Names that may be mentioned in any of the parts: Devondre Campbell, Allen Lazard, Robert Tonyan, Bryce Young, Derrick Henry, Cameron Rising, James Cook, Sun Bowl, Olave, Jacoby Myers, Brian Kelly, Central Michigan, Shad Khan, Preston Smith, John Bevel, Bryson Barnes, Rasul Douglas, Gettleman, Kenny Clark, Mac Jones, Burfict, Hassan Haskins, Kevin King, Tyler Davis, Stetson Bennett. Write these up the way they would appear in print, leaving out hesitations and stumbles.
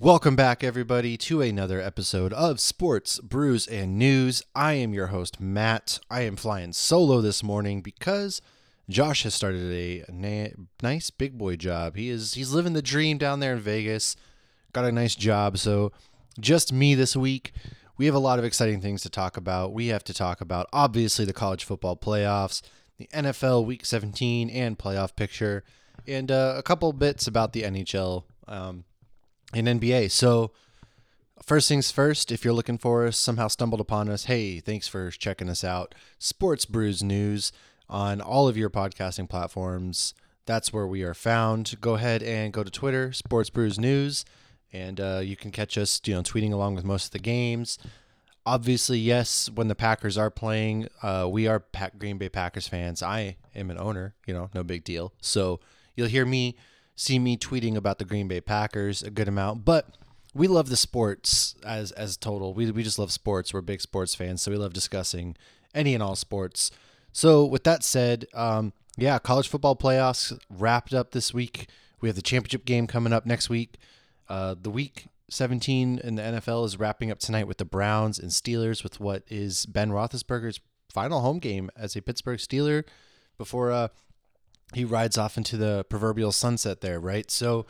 Welcome back, everybody, to another episode of Sports, Brews, and News. I am your host, Matt. I am flying solo this morning because Josh has started a nice big boy job. He's living the dream down there in Vegas, got a nice job, so just me this week. We have a lot of exciting things to talk about. We have to talk about, obviously, the college football playoffs, the NFL Week 17 and playoff picture, and a couple bits about the NHL and NBA. So first things first, if you're looking for us, somehow stumbled upon us, hey, thanks for checking us out. Sports Brews News on all of your podcasting platforms. That's where we are found. Go ahead and go to Twitter, Sports Brews News, and you can catch us, tweeting along with most of the games. Obviously, yes, when the Packers are playing, we are Green Bay Packers fans. I am an owner, no big deal. So you'll hear me, see me tweeting about the Green Bay Packers a good amount. But we love the sports as total. We just love sports. We're big sports fans, so we love discussing any and all sports. So with that said, college football playoffs wrapped up this week. We have the championship game coming up next week. The week 17 in the NFL is wrapping up tonight with the Browns and Steelers, with what is Ben Roethlisberger's final home game as a Pittsburgh Steeler before he rides off into the proverbial sunset there, right? So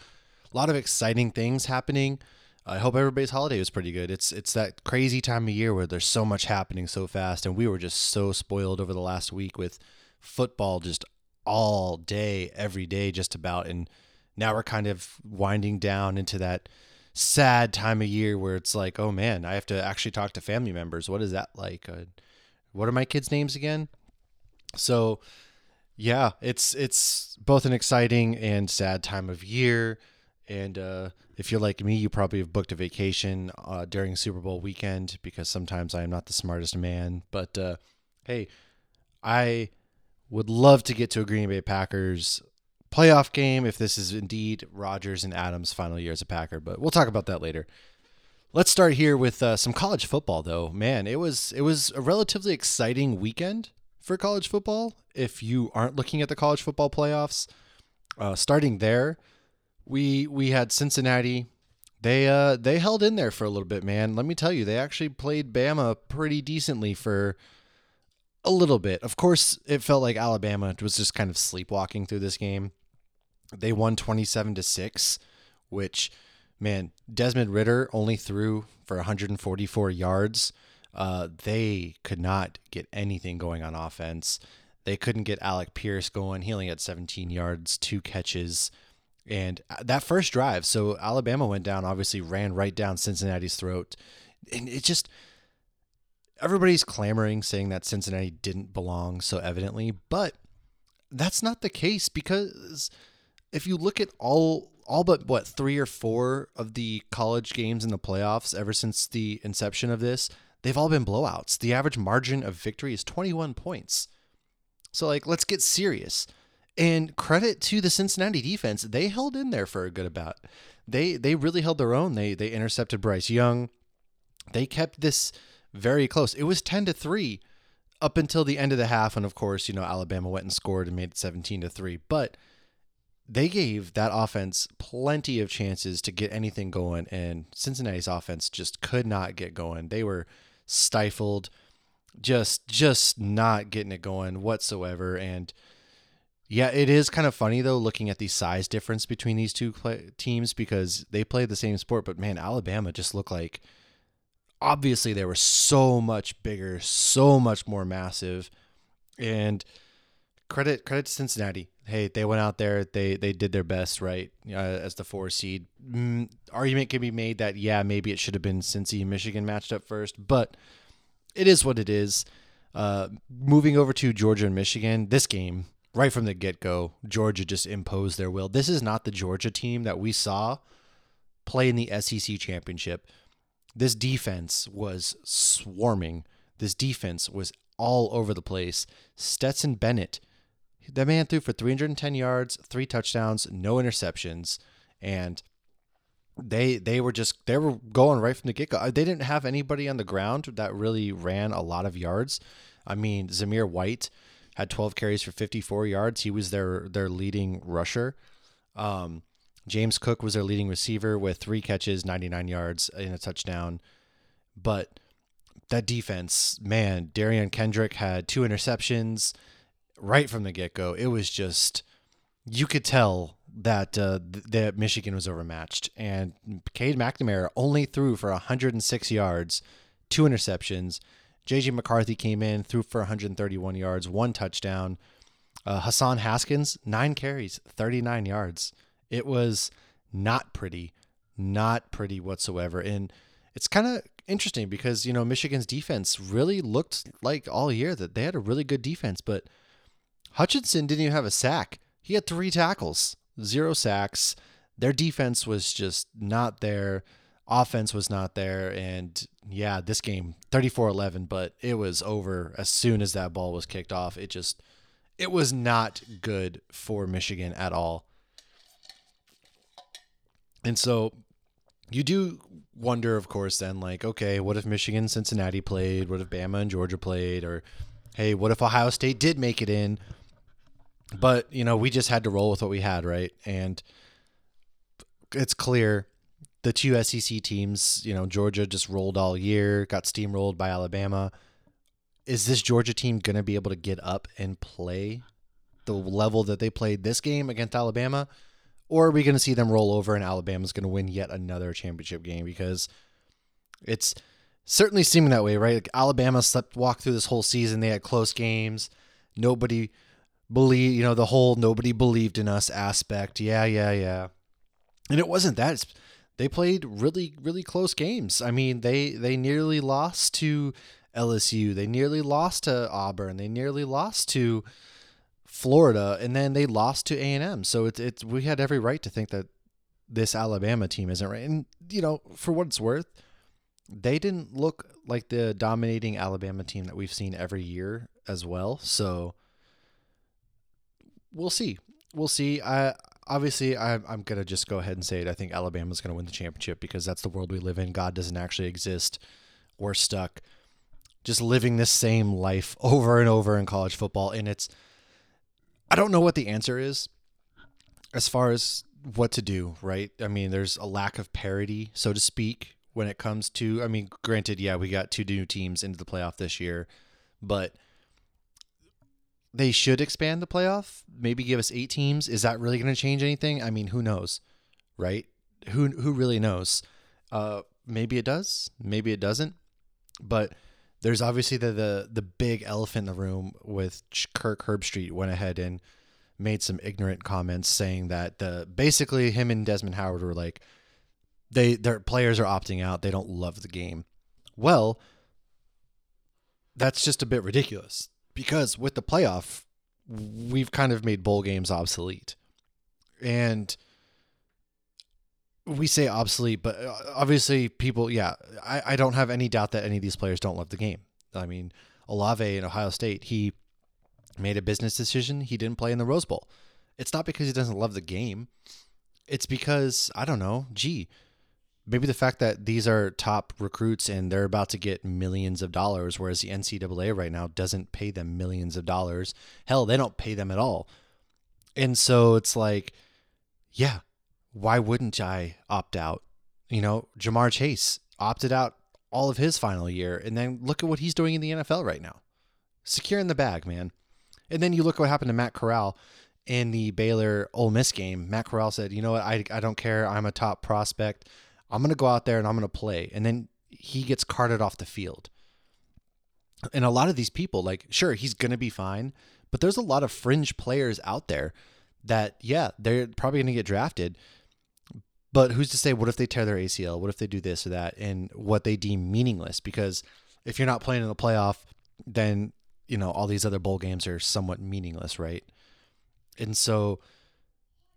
a lot of exciting things happening. I hope everybody's holiday was pretty good. It's that crazy time of year where there's so much happening so fast, and we were just so spoiled over the last week with football just all day, every day just about, and now we're kind of winding down into that sad time of year where it's like, oh man, I have to actually talk to family members. What is that like? What are my kids' names again? So yeah, it's both an exciting and sad time of year. And if you're like me, you probably have booked a vacation during Super Bowl weekend, because sometimes I am not the smartest man. But hey, I would love to get to a Green Bay Packers playoff game if this is indeed Rodgers and Adams' final year as a Packer, but we'll talk about that later. Let's start here with some college football, though. Man, it was a relatively exciting weekend for college football. If you aren't looking at the college football playoffs, starting there, we had Cincinnati. They held in there for a little bit, man. Let me tell you, they actually played Bama pretty decently for a little bit. Of course, it felt like Alabama was just kind of sleepwalking through this game. They won 27-6, which, man, Desmond Ridder only threw for 144 yards. They could not get anything going on offense. They couldn't get Alec Pierce going. He only had 17 yards, 2 catches. And that first drive, so Alabama went down, obviously ran right down Cincinnati's throat. And it just, everybody's clamoring, saying that Cincinnati didn't belong so evidently, but that's not the case, because if you look at all but, 3 or 4 of the college games in the playoffs ever since the inception of this, they've all been blowouts. The average margin of victory is 21 points. So, let's get serious. And credit to the Cincinnati defense. They held in there for a good amount. They really held their own. They intercepted Bryce Young. They kept this very close. It was 10-3 up until the end of the half. And, of course, Alabama went and scored and made it 17-3. But they gave that offense plenty of chances to get anything going, and Cincinnati's offense just could not get going. They were stifled, just not getting it going whatsoever. And yeah, it is kind of funny, though, looking at the size difference between these two teams, because they played the same sport, but man, Alabama just looked like, obviously they were so much bigger, so much more massive. And credit to Cincinnati. Hey, they went out there. They did their best, right, as the 4 seed. Argument can be made that, yeah, maybe it should have been Cincy and Michigan matched up first, but it is what it is. Moving over to Georgia and Michigan, this game, right from the get-go, Georgia just imposed their will. This is not the Georgia team that we saw play in the SEC championship. This defense was swarming. This defense was all over the place. Stetson Bennett, that man threw for 310 yards, 3 touchdowns, no interceptions, and they were going right from the get-go. They didn't have anybody on the ground that really ran a lot of yards. I mean, Zamir White had 12 carries for 54 yards. He was their leading rusher. James Cook was their leading receiver with 3 catches, 99 yards and a touchdown. But that defense, man, Darian Kendrick had 2 interceptions right from the get-go. It was just, you could tell that that Michigan was overmatched. And Cade McNamara only threw for 106 yards, 2 interceptions. J.J. McCarthy came in, threw for 131 yards, 1 touchdown. Hassan Haskins, 9 carries, 39 yards. It was not pretty whatsoever. And it's kind of interesting because, you know, Michigan's defense really looked like all year that they had a really good defense, but Hutchinson didn't even have a sack. He had 3 tackles, 0 sacks. Their defense was just not there. Offense was not there. And yeah, this game, 34-11, but it was over as soon as that ball was kicked off. It was not good for Michigan at all. And so you do wonder, of course, then, like, okay, what if Michigan and Cincinnati played? What if Bama and Georgia played? Or, hey, what if Ohio State did make it in? But, you know, we just had to roll with what we had, right? And it's clear the 2 SEC teams, you know, Georgia just rolled all year, got steamrolled by Alabama. Is this Georgia team going to be able to get up and play the level that they played this game against Alabama? Or are we going to see them roll over and Alabama's going to win yet another championship game? Because it's certainly seeming that way, right? Like Alabama walked through this whole season. They had close games. Nobody believed, you know, the whole nobody believed in us aspect. Yeah. And it wasn't that. They played really, really close games. I mean, they nearly lost to LSU. They nearly lost to Auburn. They nearly lost to Florida, and then they lost to A&M. So it's we had every right to think that this Alabama team isn't right. And, you know, for what it's worth, they didn't look like the dominating Alabama team that we've seen every year as well. So we'll see. We'll see. I'm going to just go ahead and say it. I think Alabama's going to win the championship because that's the world we live in. God doesn't actually exist. We're stuck just living this same life over and over in college football. And it's, I don't know what the answer is as far as what to do, right? I mean, there's a lack of parity, so to speak, when it comes to, I mean, granted, yeah, we got 2 new teams into the playoff this year, but they should expand the playoff, maybe give us 8 teams. Is that really going to change anything? I mean, who knows, right? Who really knows? Maybe it does, maybe it doesn't, but there's obviously the big elephant in the room with Kirk Herbstreit went ahead and made some ignorant comments saying that basically him and Desmond Howard were like, their players are opting out. They don't love the game. Well, that's just a bit ridiculous because with the playoff, we've kind of made bowl games obsolete. And we say obsolete, but obviously people, yeah, I don't have any doubt that any of these players don't love the game. I mean, Olave in Ohio State, he made a business decision. He didn't play in the Rose Bowl. It's not because he doesn't love the game. It's because, I don't know, maybe the fact that these are top recruits and they're about to get millions of dollars, whereas the NCAA right now doesn't pay them millions of dollars. Hell, they don't pay them at all. And so it's like, yeah, why wouldn't I opt out? You know, Jamar Chase opted out all of his final year, and then look at what he's doing in the NFL right now. Secure in the bag, man. And then you look what happened to Matt Corral in the Baylor Ole Miss game. Matt Corral said, you know what, I don't care. I'm a top prospect. I'm going to go out there and I'm going to play. And then he gets carted off the field. And a lot of these people, like, sure, he's going to be fine, but there's a lot of fringe players out there that, yeah, they're probably going to get drafted. But who's to say, what if they tear their ACL? What if they do this or that? And what they deem meaningless? Because if you're not playing in the playoff, then, you know, all these other bowl games are somewhat meaningless, right? And so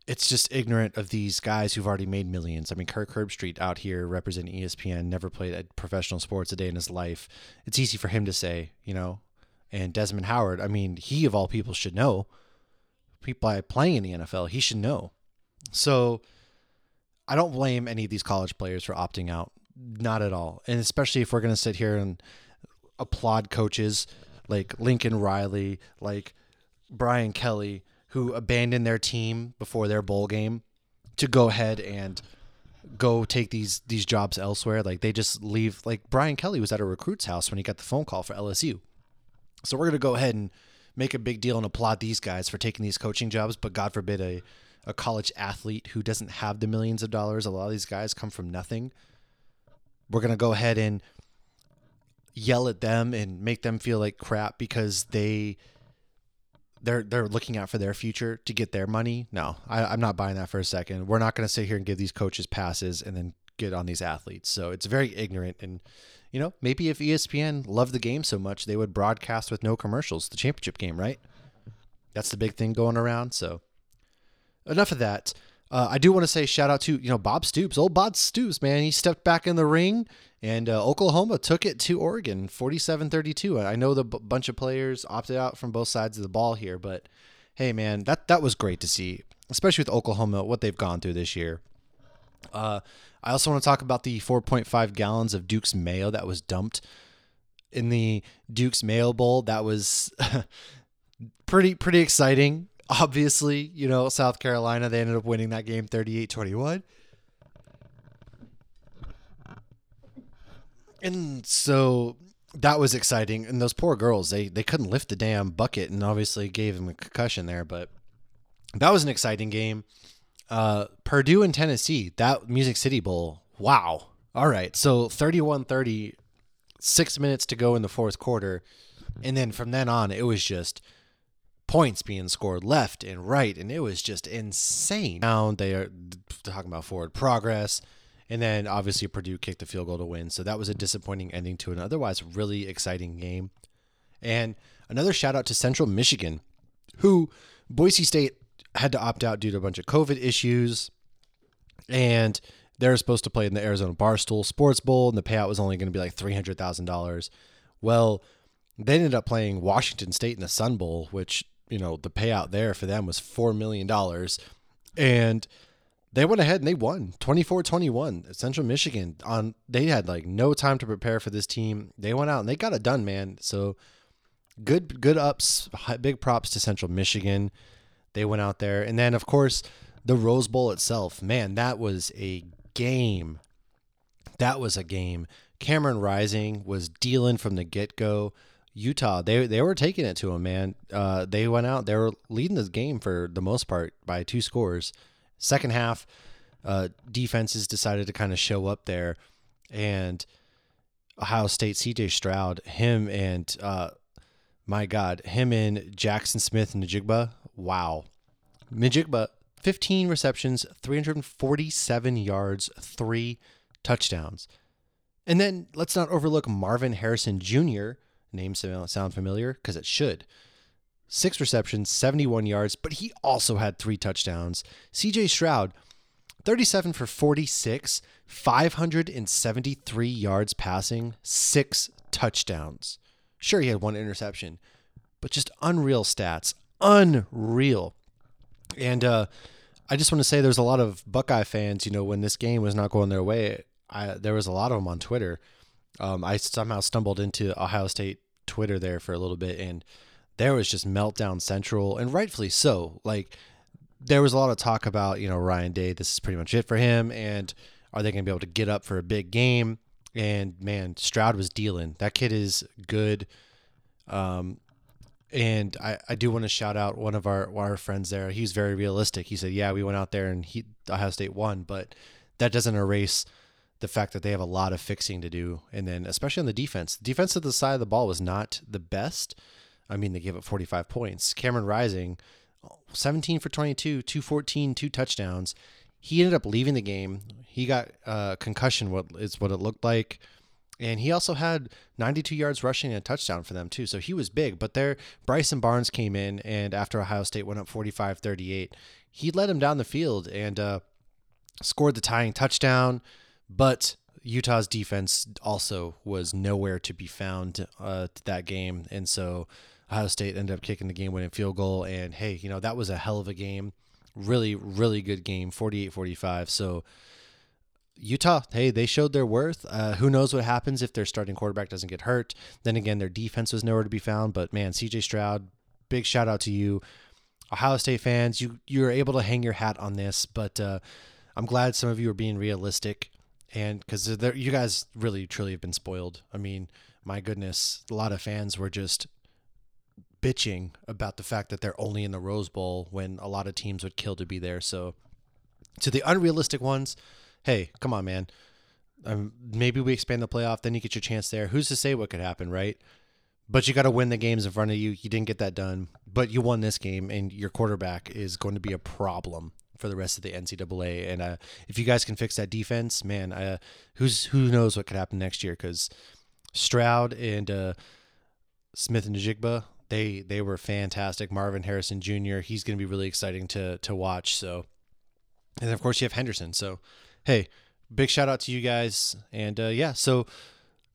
it's just ignorant of these guys who've already made millions. I mean, Kirk Herbstreit out here representing ESPN, never played at professional sports a day in his life. It's easy for him to say, you know, and Desmond Howard, I mean, he of all people should know. By playing in the NFL, he should know. So I don't blame any of these college players for opting out. Not at all. And especially if we're going to sit here and applaud coaches like Lincoln Riley, like Brian Kelly, who abandoned their team before their bowl game to go ahead and go take these jobs elsewhere. Like, they just leave. Like, Brian Kelly was at a recruit's house when he got the phone call for LSU. So we're going to go ahead and make a big deal and applaud these guys for taking these coaching jobs, but God forbid a college athlete who doesn't have the millions of dollars. A lot of these guys come from nothing. We're going to go ahead and yell at them and make them feel like crap because they're looking out for their future to get their money. No, I'm not buying that for a second. We're not going to sit here and give these coaches passes and then get on these athletes. So it's very ignorant. And, you know, maybe if ESPN loved the game so much, they would broadcast with no commercials the championship game, right? That's the big thing going around. So enough of that. I do want to say shout out to, you know, Bob Stoops, old Bob Stoops, man. He stepped back in the ring, and Oklahoma took it to Oregon, 47-32. I know the bunch of players opted out from both sides of the ball here, but hey, man, that was great to see, especially with Oklahoma, what they've gone through this year. I also want to talk about the 4.5 gallons of Duke's mayo that was dumped in the Duke's Mayo Bowl. That was pretty exciting. Obviously, you know, South Carolina, they ended up winning that game 38-21. And so that was exciting. And those poor girls, they couldn't lift the damn bucket and obviously gave them a concussion there. But that was an exciting game. Purdue and Tennessee, that Music City Bowl. Wow. All right. So 31-30, 6 minutes to go in the fourth quarter. And then from then on, it was just points being scored left and right, and it was just insane. Now they are talking about forward progress, and then obviously Purdue kicked the field goal to win. So that was a disappointing ending to an otherwise really exciting game. And another shout out to Central Michigan, who Boise State had to opt out due to a bunch of COVID issues, and they're supposed to play in the Arizona Barstool Sports Bowl, and the payout was only going to be like $300,000. Well, they ended up playing Washington State in the Sun Bowl, which, you know, the payout there for them was $4 million. And they went ahead and they won 24-21. Central Michigan, they had like no time to prepare for this team. They went out and they got it done, man. So good ups, big props to Central Michigan. They went out there. And then, of course, the Rose Bowl itself, man, that was a game. That was a game. Cameron Rising was dealing from the get-go. Utah, they were taking it to him, man. They went out. They were leading this game for the most part by 2 scores. Second half, defenses decided to kind of show up there. And Ohio State, C.J. Stroud, him and Jaxon Smith-Njigba. Wow. Njigba, 15 receptions, 347 yards, 3 touchdowns. And then let's not overlook Marvin Harrison Jr., name sound familiar because it should. 6 receptions, 71 yards, but he also had 3 touchdowns. C.J. Stroud, 37 for 46, 573 yards passing, 6 touchdowns. Sure, he had 1 interception, but just unreal stats. Unreal. And I just want to say there's a lot of Buckeye fans, you know, when this game was not going their way, there was a lot of them on Twitter. I somehow stumbled into Ohio State Twitter there for a little bit, and there was just meltdown central, and rightfully so. Like, there was a lot of talk about, you know, Ryan Day, this is pretty much it for him, and are they going to be able to get up for a big game? And, man, Stroud was dealing. That kid is good. And I do want to shout out one of our friends there. He was very realistic. He said, yeah, we went out there and Ohio State won, but that doesn't erase the fact that they have a lot of fixing to do. And then especially on the defense, defensive side of the ball was not the best. I mean, they gave up 45 points. Cameron Rising, 17 for 22, 214, 2 touchdowns. He ended up leaving the game. He got concussion, what it looked like. And he also had 92 yards rushing and a touchdown for them too. So he was big, but there Bryson Barnes came in, and after Ohio State went up 45-38, he led him down the field and scored the tying touchdown. But Utah's defense also was nowhere to be found that game. And so Ohio State ended up kicking the game-winning field goal. And, hey, you know, that was a hell of a game. Really, really good game, 48-45. So Utah, hey, they showed their worth. Who knows what happens if their starting quarterback doesn't get hurt. Then again, their defense was nowhere to be found. But, man, C.J. Stroud, big shout-out to you. Ohio State fans, you're able to hang your hat on this, but I'm glad some of you are being realistic, and because you guys really truly have been spoiled. I mean, my goodness, a lot of fans were just bitching about the fact that they're only in the Rose Bowl when a lot of teams would kill to be there. So to the unrealistic ones, hey, come on, man. Maybe we expand the playoff, then you get your chance there. Who's to say what could happen, right? But you got to win the games in front of you. You didn't get that done, but you won this game, and your quarterback is going to be a problem for the rest of the NCAA. And if you guys can fix that defense, man, who knows what could happen next year? Because Stroud and Smith-Njigba, they were fantastic. Marvin Harrison Jr., he's going to be really exciting to watch. So, and then of course you have Henderson. So, hey, big shout out to you guys. And so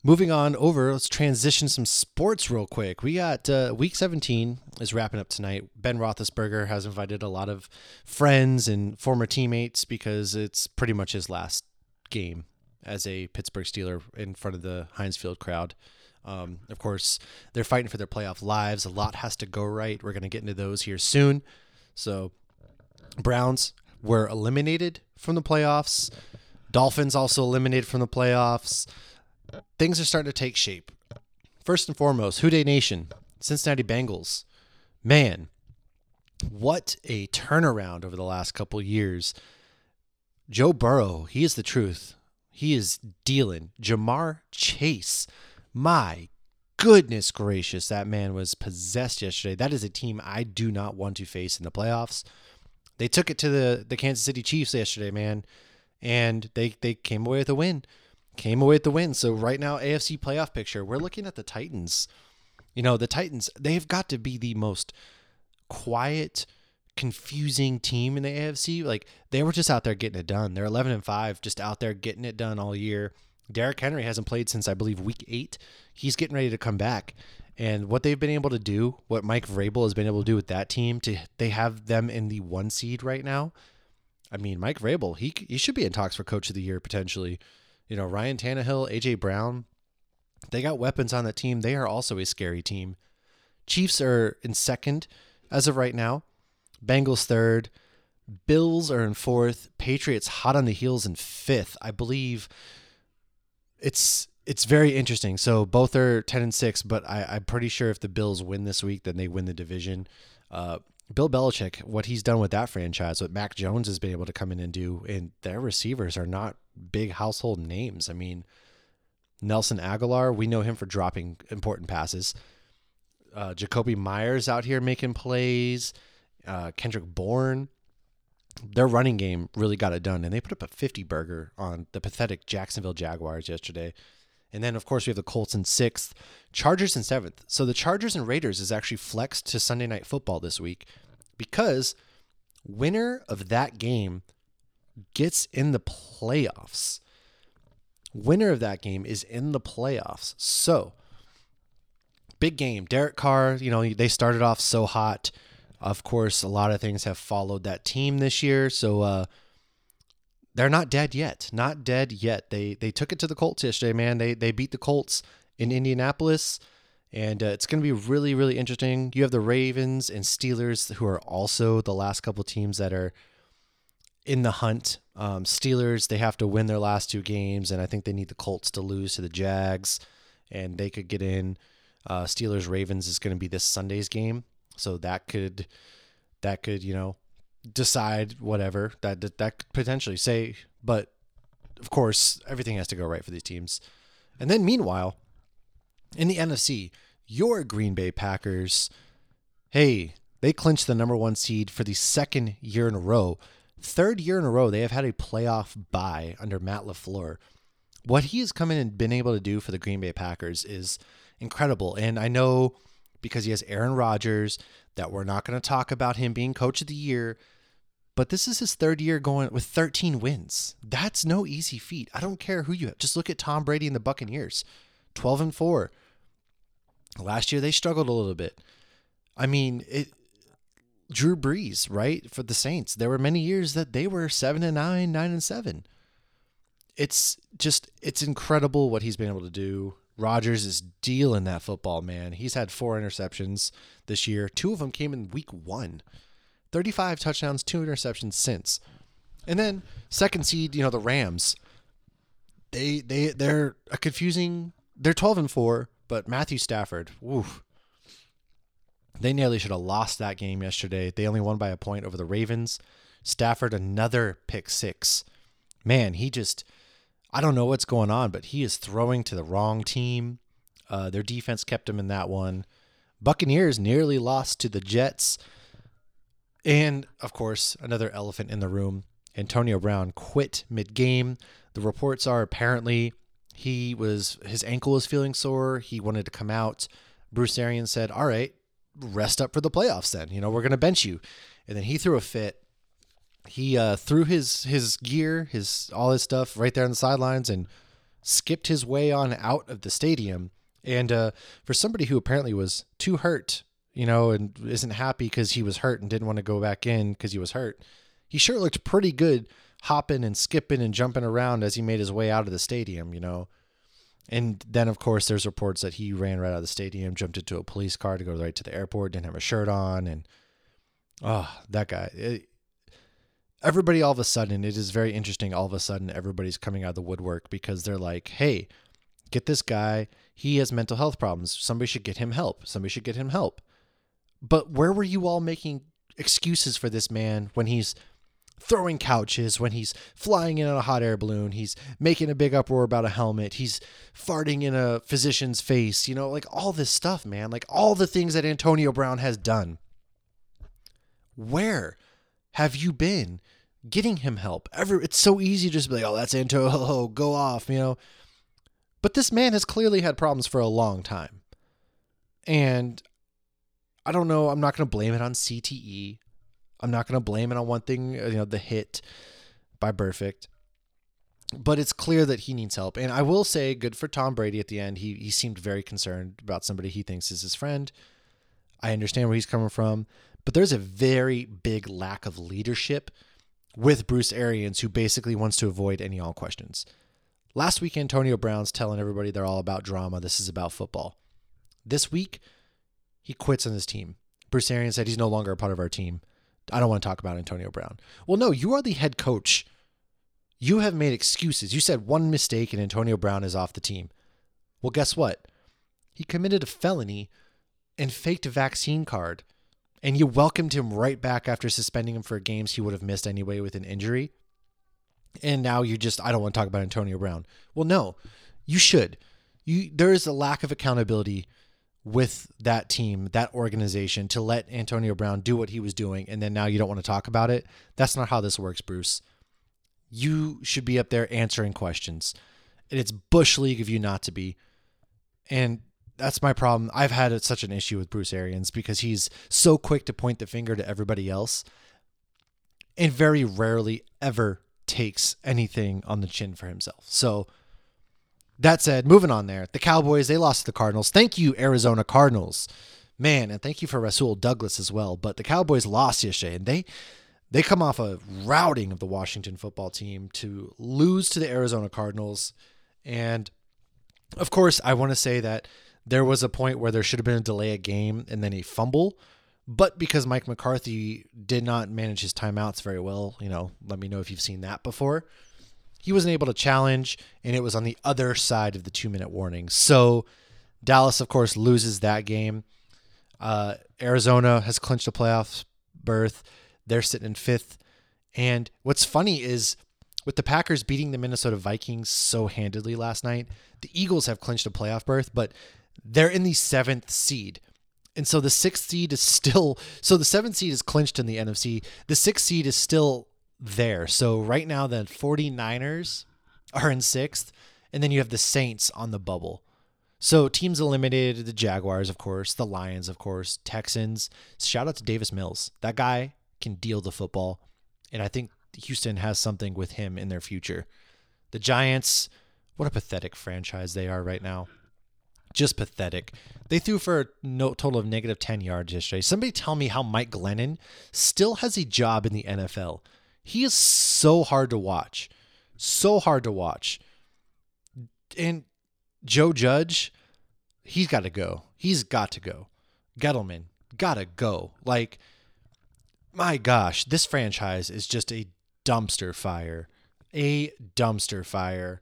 moving on over, let's transition some sports real quick. We got Week 17 is wrapping up tonight. Ben Roethlisberger has invited a lot of friends and former teammates because it's pretty much his last game as a Pittsburgh Steeler in front of the Heinz Field crowd. Of course, they're fighting for their playoff lives. A lot has to go right. We're going to get into those here soon. So Browns were eliminated from the playoffs. Dolphins also eliminated from the playoffs. Things are starting to take shape. First and foremost, Houday Nation, Cincinnati Bengals. Man, what a turnaround over the last couple years. Joe Burrow, he is the truth. He is dealing. Jamar Chase, my goodness gracious, that man was possessed yesterday. That is a team I do not want to face in the playoffs. They took it to the Kansas City Chiefs yesterday, man, and they came away with a win. So right now, AFC playoff picture, we're looking at the Titans. You know, the Titans, they've got to be the most quiet, confusing team in the AFC. Like, they were just out there getting it done. They're 11-5, just out there getting it done all year. Derrick Henry hasn't played since, I believe, week 8. He's getting ready to come back. And what they've been able to do, what Mike Vrabel has been able to do with that team, they have them in the 1 seed right now. I mean, Mike Vrabel, he should be in talks for Coach of the Year potentially. You know, Ryan Tannehill, A.J. Brown, they got weapons on that team. They are also a scary team. Chiefs are in second as of right now. Bengals third. Bills are in fourth. Patriots hot on the heels in fifth. I believe it's very interesting. So both are 10-6, but I'm pretty sure if the Bills win this week, then they win the division. Bill Belichick, what he's done with that franchise, what Mac Jones has been able to come in and do, and their receivers are not big household names. I mean, Nelson Aguilar, we know him for dropping important passes. Jacoby Myers out here making plays. Kendrick Bourne. Their running game really got it done, and they put up a 50-burger on the pathetic Jacksonville Jaguars yesterday. And then, of course, we have the Colts in 6th, Chargers in 7th. So the Chargers and Raiders is actually flexed to Sunday Night Football this week because winner of that game gets in the playoffs. So big game. Derek Carr, you know, they started off so hot. Of course, a lot of things have followed that team this year. So, they're not dead yet. They took it to the Colts yesterday, man. They beat the Colts in Indianapolis, and it's going to be really, really interesting. You have the Ravens and Steelers, who are also the last couple teams that are in the hunt. Steelers, they have to win their last 2 games, and I think they need the Colts to lose to the Jags, and they could get in. Steelers-Ravens is going to be this Sunday's game, so that could decide whatever that could potentially say, but of course everything has to go right for these teams. And then meanwhile, in the NFC, your Green Bay Packers, hey, they clinched the number 1 seed for the 2nd year in a row. 3rd year in a row, they have had a playoff bye under Matt LaFleur. What he has come in and been able to do for the Green Bay Packers is incredible. And I know because he has Aaron Rodgers that we're not going to talk about him being Coach of the Year, but this is his 3rd year going with 13 wins. That's no easy feat. I don't care who you have. Just look at Tom Brady and the Buccaneers, 12-4. Last year, they struggled a little bit. I mean, Drew Brees, right? For the Saints, there were many years that they were 7-9, 9-7. It's incredible what he's been able to do. Rodgers is dealing that football, man. He's had 4 interceptions this year. 2 of them came in week 1. 35 touchdowns, 2 interceptions since. And then second seed, you know, the Rams. They're a confusing. They're 12-4, but Matthew Stafford, woof. They nearly should have lost that game yesterday. They only won by a point over the Ravens. Stafford, another pick six. Man, he just, I don't know what's going on, but he is throwing to the wrong team. Their defense kept him in that one. Buccaneers nearly lost to the Jets. And, of course, another elephant in the room. Antonio Brown quit mid-game. The reports are apparently his ankle was feeling sore. He wanted to come out. Bruce Arians said, all right, rest up for the playoffs then. You know, we're going to bench you. And then he threw a fit. He threw his gear, all his stuff right there on the sidelines and skipped his way on out of the stadium. And for somebody who apparently was too hurt, you know, and isn't happy because he was hurt and didn't want to go back in because he was hurt, he sure looked pretty good hopping and skipping and jumping around as he made his way out of the stadium, you know. And then, of course, there's reports that he ran right out of the stadium, jumped into a police car to go right to the airport, didn't have a shirt on. And, that guy. Everybody all of a sudden, it is very interesting. All of a sudden, everybody's coming out of the woodwork because they're like, hey, get this guy. He has mental health problems. Somebody should get him help. But where were you all making excuses for this man when he's throwing couches, when he's flying in on a hot air balloon, he's making a big uproar about a helmet, he's farting in a physician's face, you know, like all this stuff, man, like all the things that Antonio Brown has done. Where have you been getting him help? It's so easy to just be like, oh, that's Antonio, go off, you know. But this man has clearly had problems for a long time. And I don't know, I'm not going to blame it on CTE. I'm not going to blame it on one thing, you know, the hit by Burfict. But it's clear that he needs help. And I will say, good for Tom Brady at the end. He seemed very concerned about somebody he thinks is his friend. I understand where he's coming from. But there's a very big lack of leadership with Bruce Arians, who basically wants to avoid any all questions. Last week, Antonio Brown's telling everybody they're all about drama. This is about football. This week, he quits on his team. Bruce Arians said he's no longer a part of our team. I don't want to talk about Antonio Brown. Well, no, you are the head coach. You have made excuses. You said one mistake and Antonio Brown is off the team. Well, guess what? He committed a felony and faked a vaccine card, and you welcomed him right back after suspending him for games he would have missed anyway with an injury. And now you just, I don't want to talk about Antonio Brown. Well, no, you should. There is a lack of accountability with that team, that organization, to let Antonio Brown do what he was doing, and then now you don't want to talk about it. That's not how this works, Bruce. You should be up there answering questions. And it's bush league of you not to be. And that's my problem. I've had such an issue with Bruce Arians because he's so quick to point the finger to everybody else and very rarely ever takes anything on the chin for himself. So that said, moving on there, the Cowboys, they lost to the Cardinals. Thank you, Arizona Cardinals. Man, and thank you for Rasul Douglas as well. But the Cowboys lost yesterday, and they come off a routing of the Washington football team to lose to the Arizona Cardinals. And, of course, I want to say that there was a point where there should have been a delay of game and then a fumble. But because Mike McCarthy did not manage his timeouts very well, you know, let me know if you've seen that before. He wasn't able to challenge, and it was on the other side of the 2-minute warning. So Dallas, of course, loses that game. Arizona has clinched a playoff berth. They're sitting in fifth. And what's funny is with the Packers beating the Minnesota Vikings so handedly last night, the Eagles have clinched a playoff berth, but they're in the 7th seed. And so the 6th seed is still – so the 7th seed is clinched in the NFC. The 6th seed is still – there. So right now the 49ers are in 6th, and then you have the Saints on the bubble. So teams eliminated: the Jaguars, of course, the Lions, of course, Texans. Shout out to Davis Mills. That guy can deal the football, and I think Houston has something with him in their future. The Giants, what a pathetic franchise they are right now. Just pathetic. They threw for a total of negative 10 yards yesterday. Somebody tell me how Mike Glennon still has a job in the NFL. He is so hard to watch. And Joe Judge, he's got to go. Gettleman, got to go. Like, my gosh, this franchise is just a dumpster fire. A dumpster fire.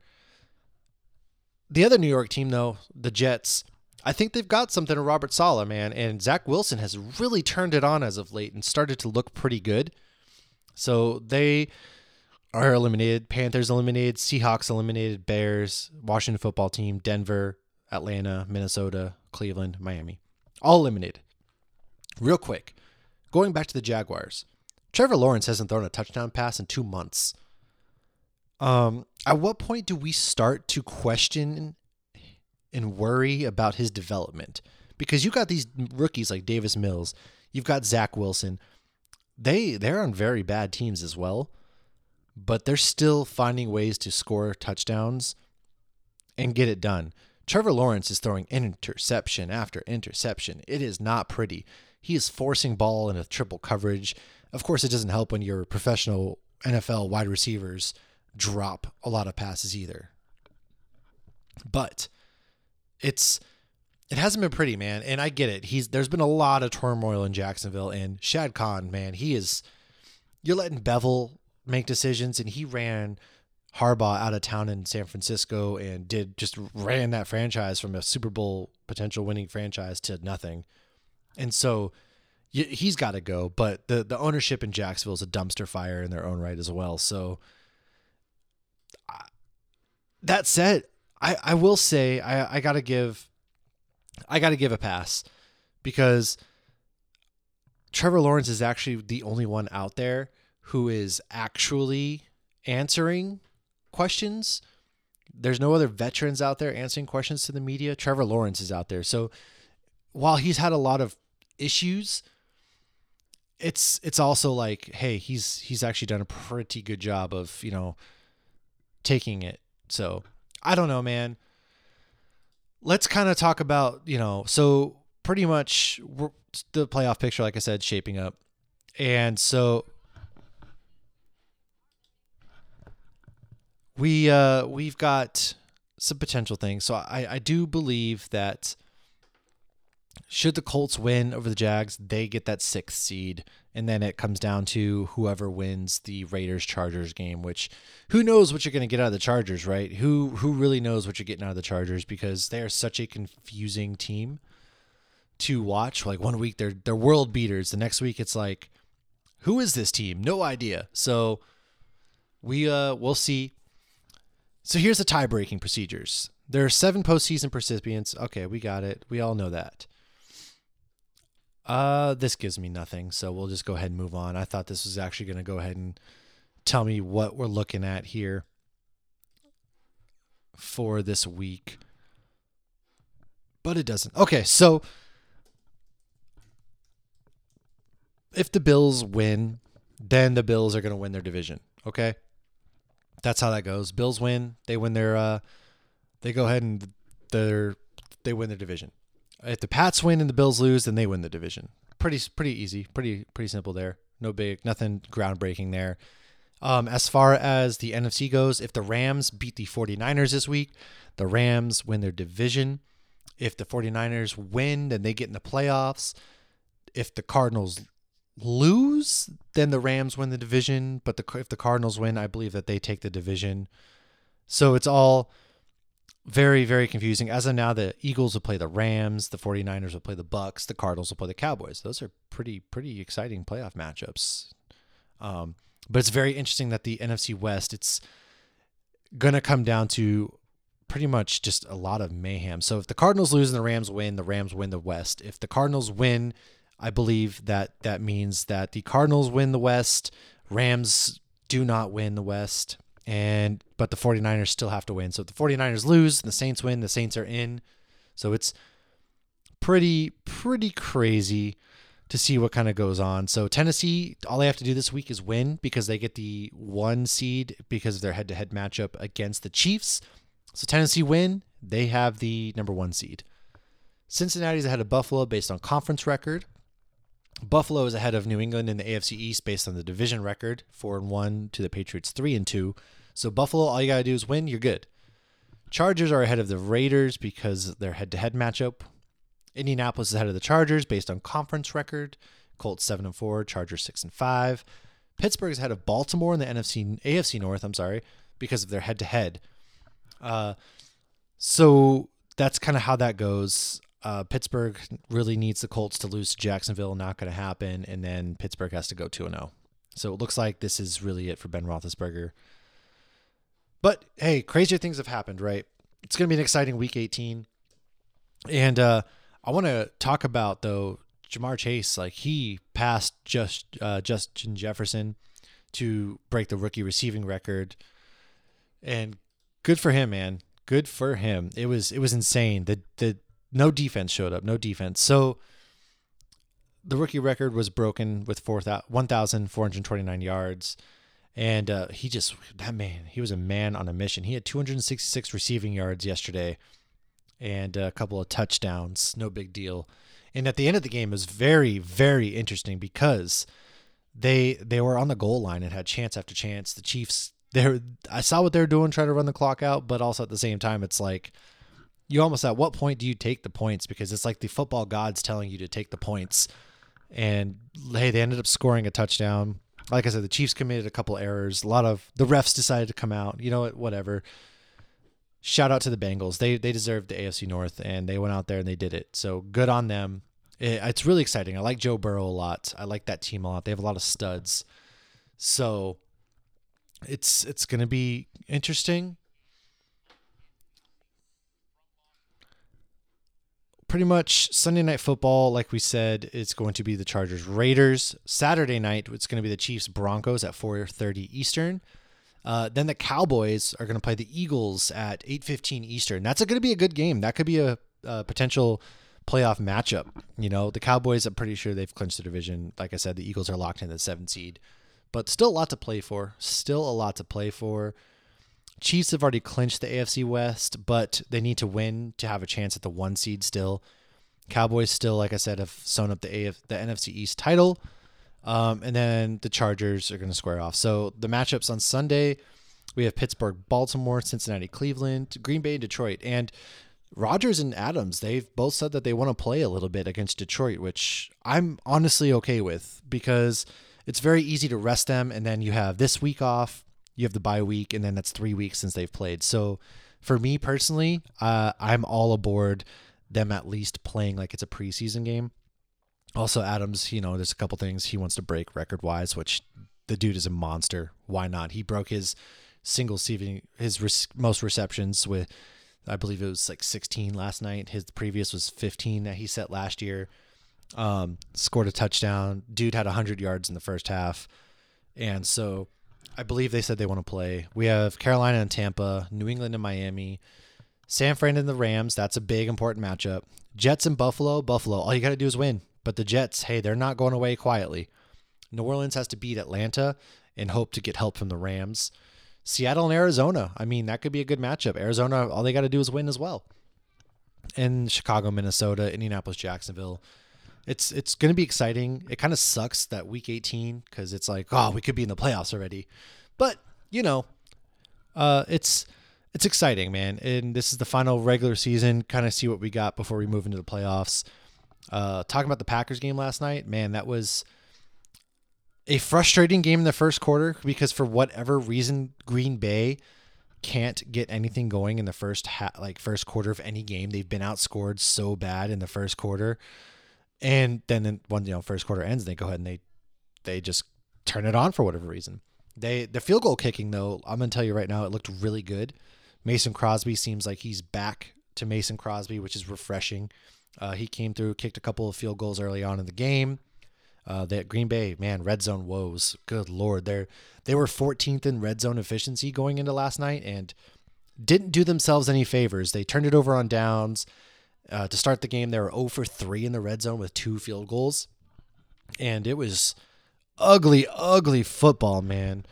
The other New York team, though, the Jets, I think they've got something to Robert Saleh, man. And Zach Wilson has really turned it on as of late and started to look pretty good. So they are eliminated. Panthers eliminated. Seahawks eliminated. Bears, Washington football team, Denver, Atlanta, Minnesota, Cleveland, Miami. All eliminated. Real quick, going back to the Jaguars. Trevor Lawrence hasn't thrown a touchdown pass in 2 months. At what point do we start to question and worry about his development? Because you got these rookies like Davis Mills. You've got Zach Wilson. They're on very bad teams as well, but they're still finding ways to score touchdowns and get it done. Trevor Lawrence is throwing interception after interception. It is not pretty. He is forcing ball in a triple coverage. Of course, it doesn't help when your professional NFL wide receivers drop a lot of passes either. But it hasn't been pretty, man. And I get it. There's been a lot of turmoil in Jacksonville. And Shad Khan, man, you're letting Bevel make decisions, and he ran Harbaugh out of town in San Francisco and ran that franchise from a Super Bowl potential winning franchise to nothing. And so he's got to go, but the ownership in Jacksonville is a dumpster fire in their own right as well. So that said, I will say I got to give a pass, because Trevor Lawrence is actually the only one out there who is actually answering questions. There's no other veterans out there answering questions to the media. Trevor Lawrence is out there. So while he's had a lot of issues, it's also like, hey, he's actually done a pretty good job of, taking it. So I don't know, man. Let's kind of talk about, so pretty much the playoff picture, like I said, shaping up. And so we've got some potential things. So I do believe that should the Colts win over the Jags, they get that 6th seed. And then it comes down to whoever wins the Raiders-Chargers game, which who knows what you're going to get out of the Chargers, right? Who really knows what you're getting out of the Chargers, because they are such a confusing team to watch. Like, one week they're world beaters. The next week it's like, who is this team? No idea. So we'll see. So here's the tie-breaking procedures. There are 7 postseason participants. Okay, we got it. We all know that. This gives me nothing, so we'll just go ahead and move on. I thought this was actually going to go ahead and tell me what we're looking at here for this week, but it doesn't. Okay, so if the Bills win, then the Bills are going to win their division, okay? That's how that goes. Bills win, they win their they win their division. If the Pats win and the Bills lose, then they win the division. Pretty easy. Pretty simple there. Nothing groundbreaking there. As far as the NFC goes, if the Rams beat the 49ers this week, the Rams win their division. If the 49ers win, then they get in the playoffs. If the Cardinals lose, then the Rams win the division. But if the Cardinals win, I believe that they take the division. So it's all very, very confusing. As of now, the Eagles will play the Rams, the 49ers will play the Bucks, the Cardinals will play the Cowboys. Those are pretty exciting playoff matchups. But it's very interesting that the NFC West, it's going to come down to pretty much just a lot of mayhem. So if the Cardinals lose and the Rams win the West. If the Cardinals win, I believe that means that the Cardinals win the West, Rams do not win the West. But the 49ers still have to win. So if the 49ers lose and the Saints win, the Saints are in. So it's pretty crazy to see what kind of goes on. So Tennessee, all they have to do this week is win, because they get the 1 seed because of their head-to-head matchup against the Chiefs. So Tennessee win, they have the number 1 seed. Cincinnati's ahead of Buffalo based on conference record. Buffalo is ahead of New England in the AFC East based on the division record, 4-1 to the Patriots 3-2. So Buffalo, all you got to do is win, you're good. Chargers are ahead of the Raiders because of their head-to-head matchup. Indianapolis is ahead of the Chargers based on conference record. Colts 7-4, Chargers 6-5. Pittsburgh's ahead of Baltimore in the AFC North, because of their head-to-head. So that's kind of how that goes. Pittsburgh really needs the Colts to lose to Jacksonville. Not going to happen. And then Pittsburgh has to go 2-0. So it looks like this is really it for Ben Roethlisberger. But, hey, crazier things have happened, right? It's going to be an exciting Week 18. And I want to talk about, though, Jamar Chase. Like, he passed Justin Jefferson to break the rookie receiving record. And good for him, man. Good for him. It was insane. No defense showed up. No defense. So the rookie record was broken with 1,429 yards. And he was a man on a mission. He had 266 receiving yards yesterday and a couple of touchdowns. No big deal. And at the end of the game, it was very, very interesting because they were on the goal line and had chance after chance. The Chiefs, I saw what they were doing, trying to run the clock out, but also at the same time, it's like, you almost, at what point do you take the points? Because it's like the football gods telling you to take the points. And, hey, they ended up scoring a touchdown. Like I said, the Chiefs committed a couple errors. A lot of the refs decided to come out. You know what? Whatever. Shout out to the Bengals. They deserved the AFC North, and they went out there and they did it. So good on them. It's really exciting. I like Joe Burrow a lot. I like that team a lot. They have a lot of studs. So it's going to be interesting. Pretty much Sunday Night Football, like we said, it's going to be the Chargers-Raiders. Saturday night, it's going to be the Chiefs-Broncos at 4:30 Eastern. Then the Cowboys are going to play the Eagles at 8:15 Eastern. That's going to be a good game. That could be a potential playoff matchup. You know, the Cowboys, I'm pretty sure they've clinched the division. Like I said, the Eagles are locked in the 7th seed. But still a lot to play for. Chiefs have already clinched the AFC West, but they need to win to have a chance at the 1 seed still. Cowboys still, like I said, have sewn up the NFC East title. And then the Chargers are going to square off. So the matchups on Sunday, we have Pittsburgh, Baltimore, Cincinnati, Cleveland, Green Bay, Detroit. And Rodgers and Adams, they've both said that they want to play a little bit against Detroit, which I'm honestly okay with because it's very easy to rest them. And then you have this week off. You have the bye week, and then that's 3 weeks since they've played. So for me personally, I'm all aboard them at least playing like it's a preseason game. Also, Adams, you know, there's a couple things he wants to break record-wise, which the dude is a monster. Why not? He broke his most receptions with, I believe it was like 16 last night. His previous was 15 that he set last year. Scored a touchdown. Dude had 100 yards in the first half. And so I believe they said they want to play. We have Carolina and Tampa, New England and Miami, San Fran and the Rams. That's a big, important matchup. Jets and Buffalo. All you got to do is win. But the Jets, hey, they're not going away quietly. New Orleans has to beat Atlanta and hope to get help from the Rams. Seattle and Arizona. I mean, that could be a good matchup. Arizona, all they got to do is win as well. And Chicago, Minnesota, Indianapolis, Jacksonville. It's going to be exciting. It kind of sucks that week 18 because it's like, oh, we could be in the playoffs already. But, you know, it's exciting, man. And this is the final regular season. Kind of see what we got before we move into the playoffs. Talking about the Packers game last night, man, that was a frustrating game in the first quarter because for whatever reason, Green Bay can't get anything going in the first quarter of any game. They've been outscored so bad in the first quarter. And then when, you know, first quarter ends, they go ahead and they just turn it on for whatever reason. The field goal kicking, though, I'm going to tell you right now, it looked really good. Mason Crosby seems like he's back to Mason Crosby, which is refreshing. He came through, kicked a couple of field goals early on in the game. That Green Bay, man, red zone woes. Good Lord. They were 14th in red zone efficiency going into last night and didn't do themselves any favors. They turned it over on downs. To start the game, they were 0 for 3 in the red zone with 2 field goals. And it was ugly, ugly football, man.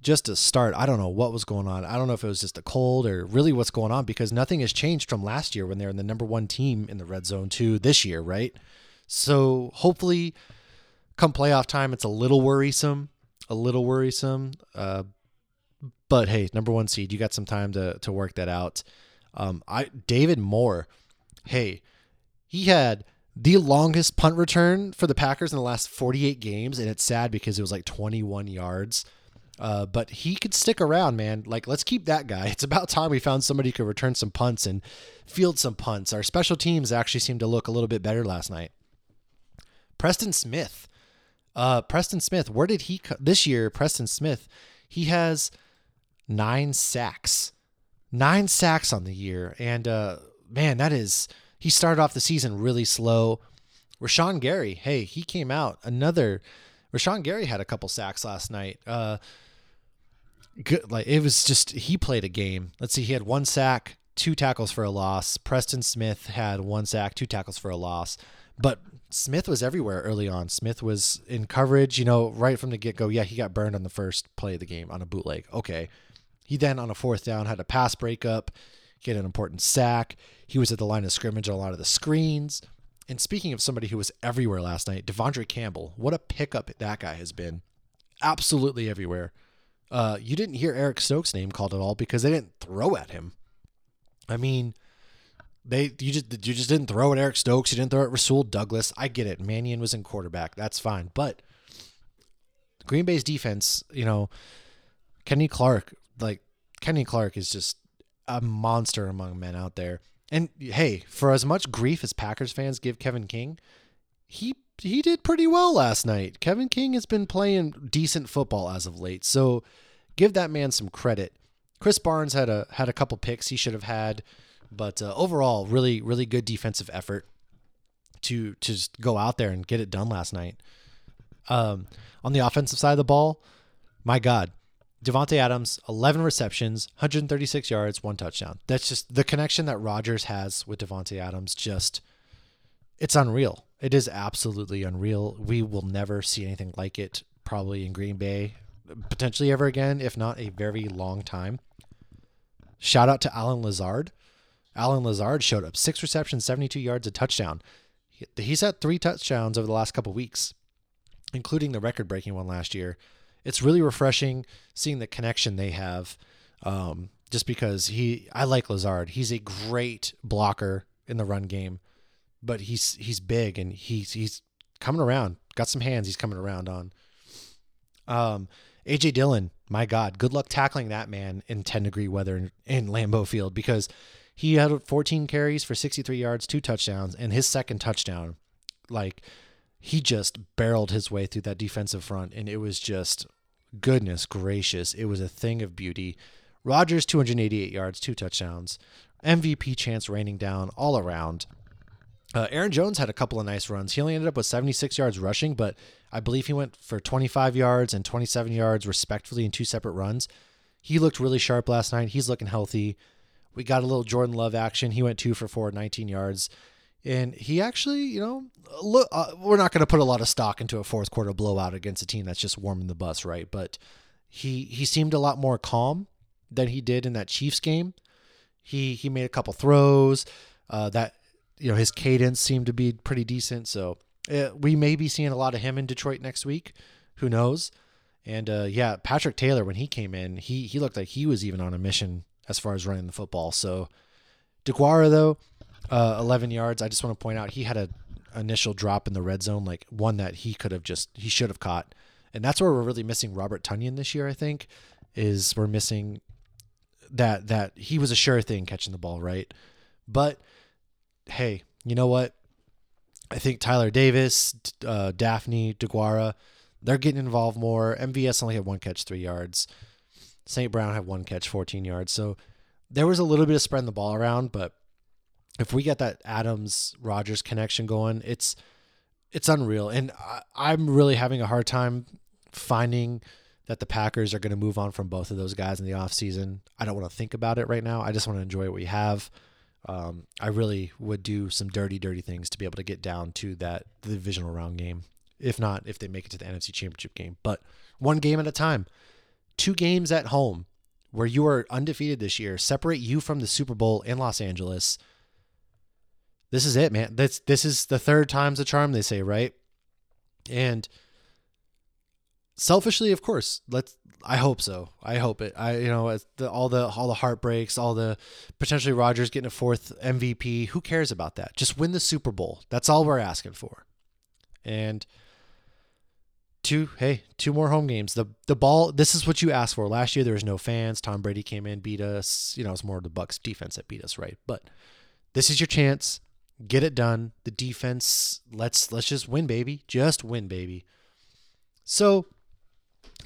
Just to start, I don't know what was going on. I don't know if it was just the cold or really what's going on because nothing has changed from last year when they were in the number 1 team in the red zone to this year, right? So hopefully come playoff time, it's a little worrisome. But hey, number 1 seed, you got some time to work that out. David Moore. Hey, he had the longest punt return for the Packers in the last 48 games, and it's sad because it was like 21 yards. But he could stick around, man. Like, let's keep that guy. It's about time we found somebody who could return some punts and field some punts. Our special teams actually seemed to look a little bit better last night. Preston Smith, where did he this year? Preston Smith, he has 9 sacks on the year. And man, that is, he started off the season really slow. Rashawn Gary, hey, he came out Rashawn Gary had a couple sacks last night. Good, like it was just, he played a game. Let's see, he had 1 sack, 2 tackles for a loss. Preston Smith had 1 sack, 2 tackles for a loss. But Smith was everywhere early on. Smith was in coverage, you know, right from the get-go. Yeah, he got burned on the first play of the game on a bootleg. Okay. He then on a 4th down had a pass breakup, get an important sack. He was at the line of scrimmage on a lot of the screens. And speaking of somebody who was everywhere last night, Devondre Campbell, what a pickup that guy has been. Absolutely everywhere. You didn't hear Eric Stokes' name called at all because they didn't throw at him. I mean, You just didn't throw at Eric Stokes. You didn't throw at Rasul Douglas. I get it. Mannion was in quarterback. That's fine. But Green Bay's defense, you know, Kenny Clark is just a monster among men out there. And hey, for as much grief as Packers fans give Kevin King, he did pretty well last night. Kevin King has been playing decent football as of late. So give that man some credit. Chris Barnes had a couple picks he should have had. But overall, really, really good defensive effort to just go out there and get it done last night. On the offensive side of the ball, my God, Devontae Adams, 11 receptions, 136 yards, 1 touchdown. That's just the connection that Rodgers has with Devontae Adams. Just, it's unreal. It is absolutely unreal. We will never see anything like it, probably in Green Bay, potentially ever again, if not a very long time. Shout out to Allen Lazard. Allen Lazard showed up, 6 receptions, 72 yards, a touchdown. He's had 3 touchdowns over the last couple of weeks, including the record-breaking one last year. It's really refreshing seeing the connection they have, just because I like Lazard. He's a great blocker in the run game, but he's big and he's coming around. Got some hands he's coming around on. A.J. Dillon, my God, good luck tackling that man in 10-degree weather in Lambeau Field, because he had 14 carries for 63 yards, 2 touchdowns, and his second touchdown, like, he just barreled his way through that defensive front, and it was just, goodness gracious, it was a thing of beauty. Rodgers, 288 yards, 2 touchdowns. MVP chance raining down all around. Aaron Jones had a couple of nice runs. He only ended up with 76 yards rushing, but I believe he went for 25 yards and 27 yards, respectively, in 2 separate runs. He looked really sharp last night. He's looking healthy. We got a little Jordan Love action. He went 2 for 4, 19 yards. And he actually, you know, look, we're not going to put a lot of stock into a 4th quarter blowout against a team that's just warming the bus, right? But he seemed a lot more calm than he did in that Chiefs game. He made a couple throws. That, you know, his cadence seemed to be pretty decent. So we may be seeing a lot of him in Detroit next week. Who knows? And yeah, Patrick Taylor, when he came in, he looked like he was even on a mission as far as running the football. So DeGuara, though, 11 yards. I just want to point out he had an initial drop in the red zone, like one that he should have caught. And that's where we're really missing Robert Tonyan this year, I think, is we're missing that he was a sure thing catching the ball, right? But, hey, you know what? I think Tyler Davis, Daphne, DeGuara, they're getting involved more. MVS only had 1 catch, 3 yards. St. Brown had 1 catch, 14 yards. So there was a little bit of spreading the ball around, but if we get that Adams-Rodgers connection going, it's unreal. And I'm really having a hard time finding that the Packers are going to move on from both of those guys in the offseason. I don't want to think about it right now. I just want to enjoy what we have. I really would do some dirty, dirty things to be able to get down to that divisional round game, if they make it to the NFC Championship game. But one game at a time. 2 games at home where you are undefeated this year separate you from the Super Bowl in Los Angeles. This is it, man. This is the 3rd time's the charm, they say, right? And selfishly, of course, I hope so. I hope it. All the heartbreaks, all the potentially Rodgers getting a fourth MVP. Who cares about that? Just win the Super Bowl. That's all we're asking for. And two more home games. The ball. This is what you asked for. Last year there was no fans. Tom Brady came in, beat us. It's more the Bucs defense that beat us, right? But this is your chance. Get it done. The defense. Let's just win, baby. Just win, baby. So,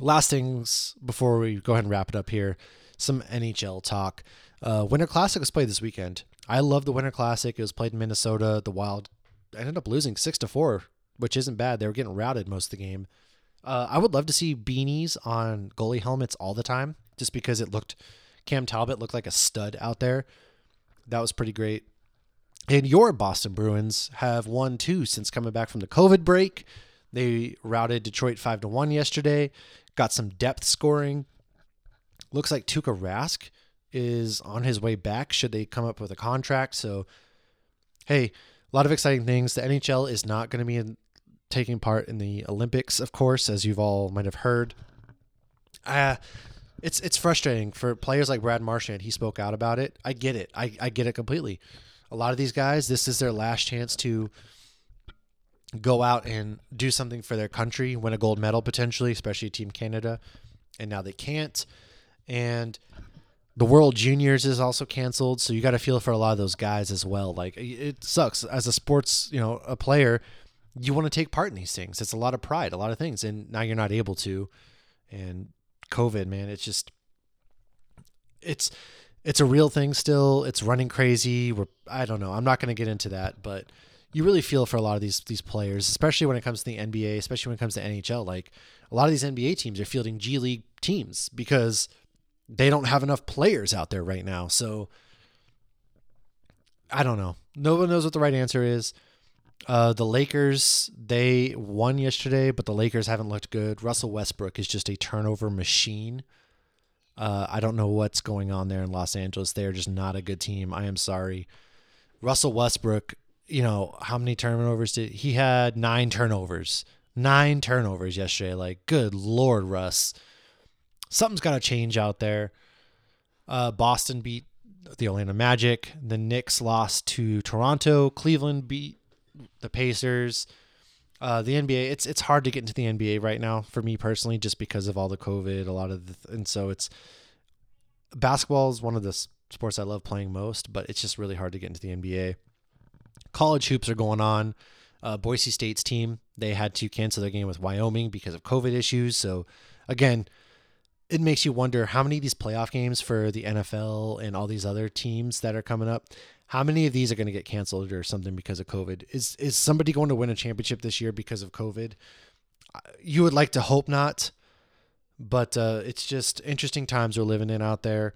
last things before we go ahead and wrap it up here, some NHL talk. Winter Classic was played this weekend. I love the Winter Classic. It was played in Minnesota. The Wild ended up losing 6-4, which isn't bad. They were getting routed most of the game. I would love to see beanies on goalie helmets all the time, just because Cam Talbot looked like a stud out there. That was pretty great. And your Boston Bruins have won two since coming back from the COVID break. They routed Detroit 5-1 yesterday, got some depth scoring. Looks like Tuukka Rask is on his way back should they come up with a contract. So, hey, a lot of exciting things. The NHL is not going to be taking part in the Olympics, of course, as you've all might have heard. It's frustrating for players like Brad Marchand. He spoke out about it. I get it. I get it completely. A lot of these guys, this is their last chance to go out and do something for their country, win a gold medal potentially, especially Team Canada, and now they can't. And the World Juniors is also canceled, so you got to feel for a lot of those guys as well. Like, it sucks as a sports, a player. You want to take part in these things. It's a lot of pride, a lot of things, and now you're not able to. And COVID, man, it's just it's a real thing still. It's running crazy. I don't know. I'm not going to get into that, but you really feel for a lot of these players, especially when it comes to the NBA, especially when it comes to NHL. Like, a lot of these NBA teams are fielding G League teams because they don't have enough players out there right now. So I don't know. No one knows what the right answer is. The Lakers, they won yesterday, but the Lakers haven't looked good. Russell Westbrook is just a turnover machine. I don't know what's going on there in Los Angeles. They're just not a good team. I am sorry. Russell Westbrook, how many turnovers did he had? 9 turnovers. 9 turnovers yesterday. Like, good Lord, Russ. Something's got to change out there. Boston beat the Orlando Magic. The Knicks lost to Toronto. Cleveland beat the Pacers. The NBA, it's hard to get into the NBA right now for me personally, just because of all the COVID, and so it's basketball is one of the sports I love playing most, but it's just really hard to get into the NBA. College hoops are going on. Boise State's team, they had to cancel their game with Wyoming because of COVID issues. So again, it makes you wonder how many of these playoff games for the NFL and all these other teams that are coming up, how many of these are going to get canceled or something because of COVID? Is somebody going to win a championship this year because of COVID? You would like to hope not, but it's just interesting times we're living in out there.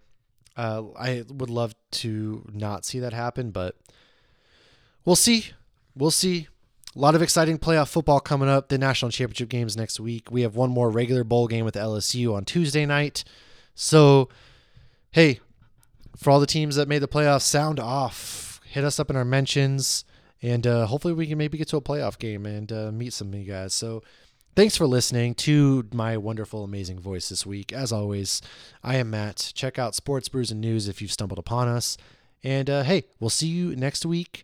I would love to not see that happen, but We'll see. A lot of exciting playoff football coming up. The national championship games next week. We have one more regular bowl game with LSU on Tuesday night. So, hey, for all the teams that made the playoffs, sound off. Hit us up in our mentions, and hopefully we can maybe get to a playoff game and meet some of you guys. So, thanks for listening to my wonderful, amazing voice this week. As always, I am Matt. Check out Sports, Brews, and News if you've stumbled upon us. And, hey, we'll see you next week.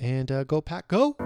And go Pack, go!